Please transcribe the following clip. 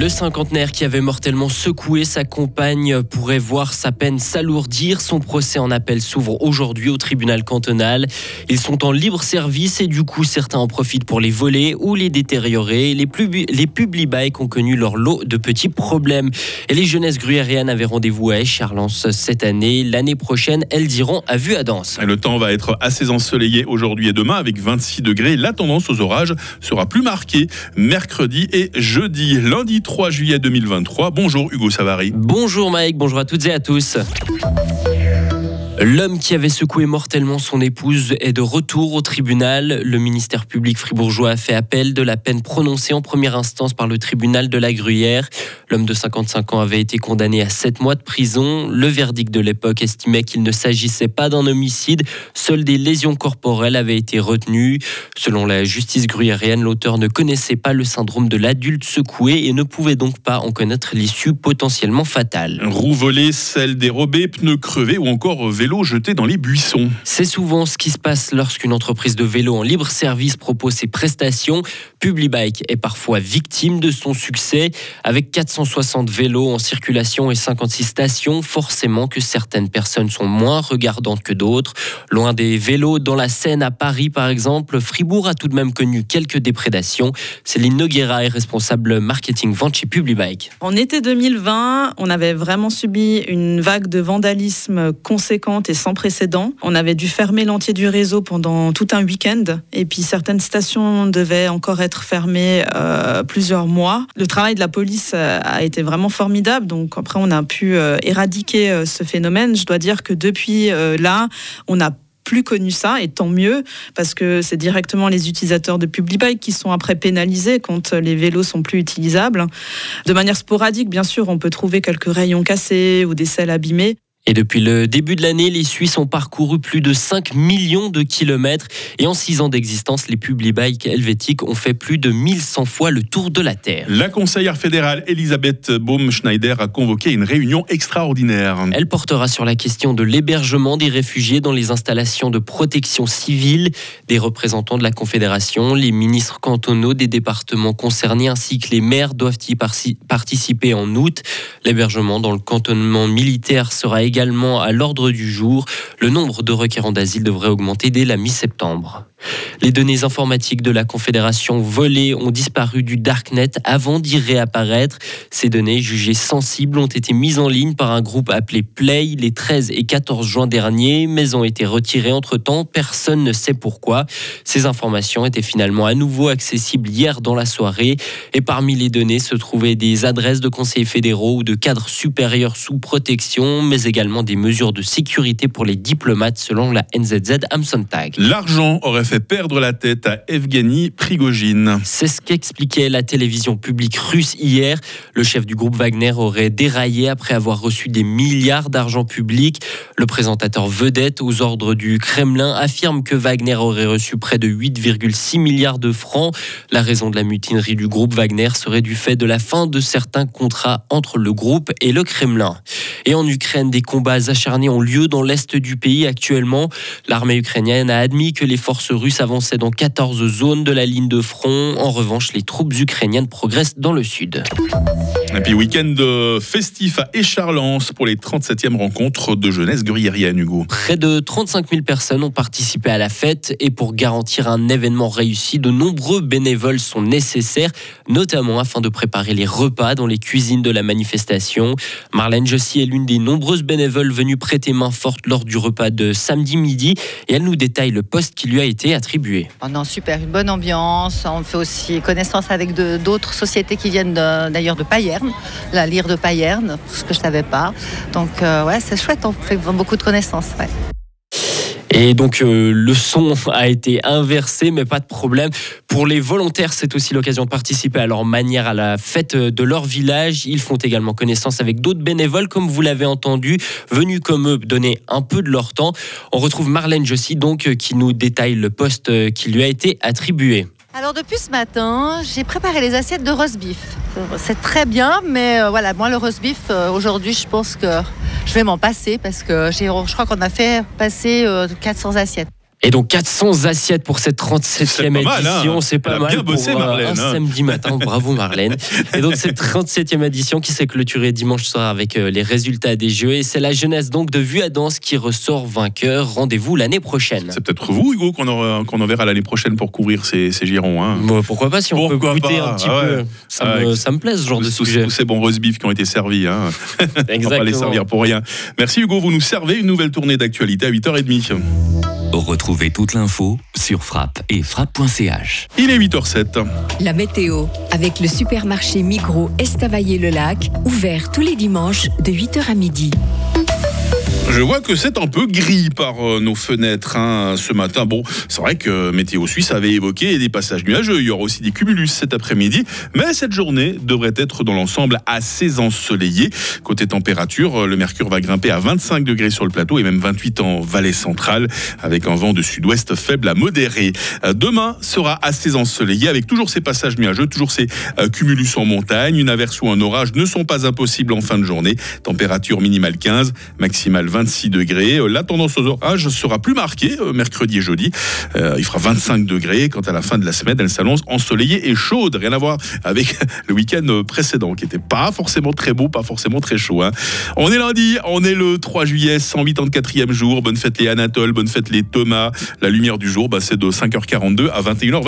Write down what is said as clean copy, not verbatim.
Le cinquantenaire qui avait mortellement secoué sa compagne pourrait voir sa peine s'alourdir. Son procès en appel s'ouvre aujourd'hui au tribunal cantonal. Ils sont en libre service et du coup, certains en profitent pour les voler ou les détériorer. Les PubliBike ont connu leur lot de petits problèmes. Et les jeunesses gruériennes avaient rendez-vous à Esch-Arlens cette année. L'année prochaine, elles diront à vue à danse. Le temps va être assez ensoleillé aujourd'hui et demain avec 26 degrés. La tendance aux orages sera plus marquée mercredi et jeudi. Lundi 3 juillet 2023. Bonjour Hugo Savary. Bonjour Mike, bonjour à toutes et à tous. L'homme qui avait secoué mortellement son épouse est de retour au tribunal. Le ministère public fribourgeois a fait appel de la peine prononcée en première instance par le tribunal de la Gruyère. L'homme de 55 ans avait été condamné à 7 mois de prison. Le verdict de l'époque estimait qu'il ne s'agissait pas d'un homicide. Seules des lésions corporelles avaient été retenues. Selon la justice gruyérienne, l'auteur ne connaissait pas le syndrome de l'adulte secoué et ne pouvait donc pas en connaître l'issue potentiellement fatale. Roues volées, selles dérobées, pneus crevés ou encore vélo jeté dans les buissons. C'est souvent ce qui se passe lorsqu'une entreprise de vélo en libre service propose ses prestations. PubliBike est parfois victime de son succès. Avec 460 vélos en circulation et 56 stations, forcément que certaines personnes sont moins regardantes que d'autres. Loin des vélos, dans la Seine à Paris par exemple, Fribourg a tout de même connu quelques déprédations. Céline Noguera est responsable marketing vente chez PubliBike. En été 2020, on avait vraiment subi une vague de vandalisme conséquente et sans précédent. On avait dû fermer l'entier du réseau pendant tout un week-end et puis certaines stations devaient encore être fermées plusieurs mois. Le travail de la police a été vraiment formidable, donc après on a pu éradiquer ce phénomène. Je dois dire que depuis là, on n'a plus connu ça, et tant mieux, parce que c'est directement les utilisateurs de PubliBike qui sont après pénalisés quand les vélos sont plus utilisables. De manière sporadique, bien sûr, on peut trouver quelques rayons cassés ou des selles abîmées. Et depuis le début de l'année, les Suisses ont parcouru plus de 5 millions de kilomètres. Et en 6 ans d'existence, les PubliBike helvétiques ont fait plus de 1100 fois le tour de la Terre. La conseillère fédérale Elisabeth Baume-Schneider a convoqué une réunion extraordinaire. Elle portera sur la question de l'hébergement des réfugiés dans les installations de protection civile. Des représentants de la Confédération, les ministres cantonaux des départements concernés ainsi que les maires doivent y participer en août. L'hébergement dans le cantonnement militaire sera également à l'ordre du jour. Le nombre de requérants d'asile devrait augmenter dès la mi-septembre. Les données informatiques de la Confédération volées ont disparu du Darknet avant d'y réapparaître. Ces données jugées sensibles ont été mises en ligne par un groupe appelé Play les 13 et 14 juin dernier, mais ont été retirées entre-temps. Personne ne sait pourquoi. Ces informations étaient finalement à nouveau accessibles hier dans la soirée. Et parmi les données se trouvaient des adresses de conseillers fédéraux ou de cadres supérieurs sous protection, mais également des mesures de sécurité pour les diplomates selon la NZZ am Sonntag. L'argent aurait fait perdre la tête à Evgeny Prigogine. C'est ce qu'expliquait la télévision publique russe hier. Le chef du groupe Wagner aurait déraillé après avoir reçu des milliards d'argent public. Le présentateur vedette aux ordres du Kremlin affirme que Wagner aurait reçu près de 8,6 milliards de francs. La raison de la mutinerie du groupe Wagner serait du fait de la fin de certains contrats entre le groupe et le Kremlin. Et en Ukraine, des combats acharnés ont lieu dans l'est du pays actuellement. L'armée ukrainienne a admis que les forces russes avançaient dans 14 zones de la ligne de front. En revanche, les troupes ukrainiennes progressent dans le sud. Et puis week-end festif à Esch-Arlens pour les 37e rencontres de jeunesse gruyérienne, Hugo. Près de 35 000 personnes ont participé à la fête et pour garantir un événement réussi, de nombreux bénévoles sont nécessaires, notamment afin de préparer les repas dans les cuisines de la manifestation. Marlène Jossi est l'une des nombreuses bénévoles venues prêter main forte lors du repas de samedi midi et elle nous détaille le poste qui lui a été attribué. On a super une bonne ambiance, on fait aussi connaissance avec d'autres sociétés qui viennent d'ailleurs de Payerne. La lyre de Payerne, ce que je ne savais pas. Donc ouais, c'est chouette, on fait beaucoup de connaissances. Ouais. Et donc le son a été inversé, mais pas de problème. Pour les volontaires, c'est aussi l'occasion de participer à leur manière à la fête de leur village. Ils font également connaissance avec d'autres bénévoles, comme vous l'avez entendu, venus comme eux donner un peu de leur temps. On retrouve Marlène Jossi, donc, qui nous détaille le poste qui lui a été attribué. Alors depuis ce matin, j'ai préparé les assiettes de roast beef. C'est très bien, mais voilà, moi le roast beef, aujourd'hui, je pense que je vais m'en passer parce que je crois qu'on a fait passer 400 assiettes. Et donc 400 assiettes pour cette 37e édition, hein. C'est pas mal bien bossé, pour Marlène, un samedi matin, bravo Marlène. Et donc cette 37e édition qui s'est clôturée dimanche soir avec les résultats des jeux, et c'est la jeunesse donc de Vuadens qui ressort vainqueur. Rendez-vous l'année prochaine. C'est peut-être vous Hugo qu'on enverra l'année prochaine pour couvrir ces girons, hein. Bon, pourquoi pas si on peut goûter un petit peu. Ça me plaît ce genre de sujet. Tous ces bons roast beef qui ont été servis, hein. Exactement. On va pas les servir pour rien. Merci Hugo, vous nous servez une nouvelle tournée d'actualité à 8h30. Retrouvez toute l'info sur frappe et frappe.ch. Il est 8h07. La météo, avec le supermarché Migros Estavayer-le-Lac, ouvert tous les dimanches de 8h à midi. Je vois que c'est un peu gris par nos fenêtres, hein, ce matin. Bon, c'est vrai que Météo Suisse avait évoqué des passages nuageux. Il y aura aussi des cumulus cet après-midi. Mais cette journée devrait être dans l'ensemble assez ensoleillée. Côté température, le mercure va grimper à 25 degrés sur le plateau et même 28 en vallée centrale, avec un vent de sud-ouest faible à modéré. Demain sera assez ensoleillé, avec toujours ces passages nuageux, toujours ces cumulus en montagne. Une averse ou un orage ne sont pas impossibles en fin de journée. Température minimale 15, maximale 26 degrés. La tendance aux orages sera plus marquée mercredi et jeudi. Il fera 25 degrés. Quant à la fin de la semaine, elle s'annonce ensoleillée et chaude. Rien à voir avec le week-end précédent qui n'était pas forcément très beau, pas forcément très chaud, hein. On est lundi, on est le 3 juillet, 184e jour. Bonne fête les Anatole, bonne fête les Thomas. La lumière du jour, c'est de 5h42 à 21h.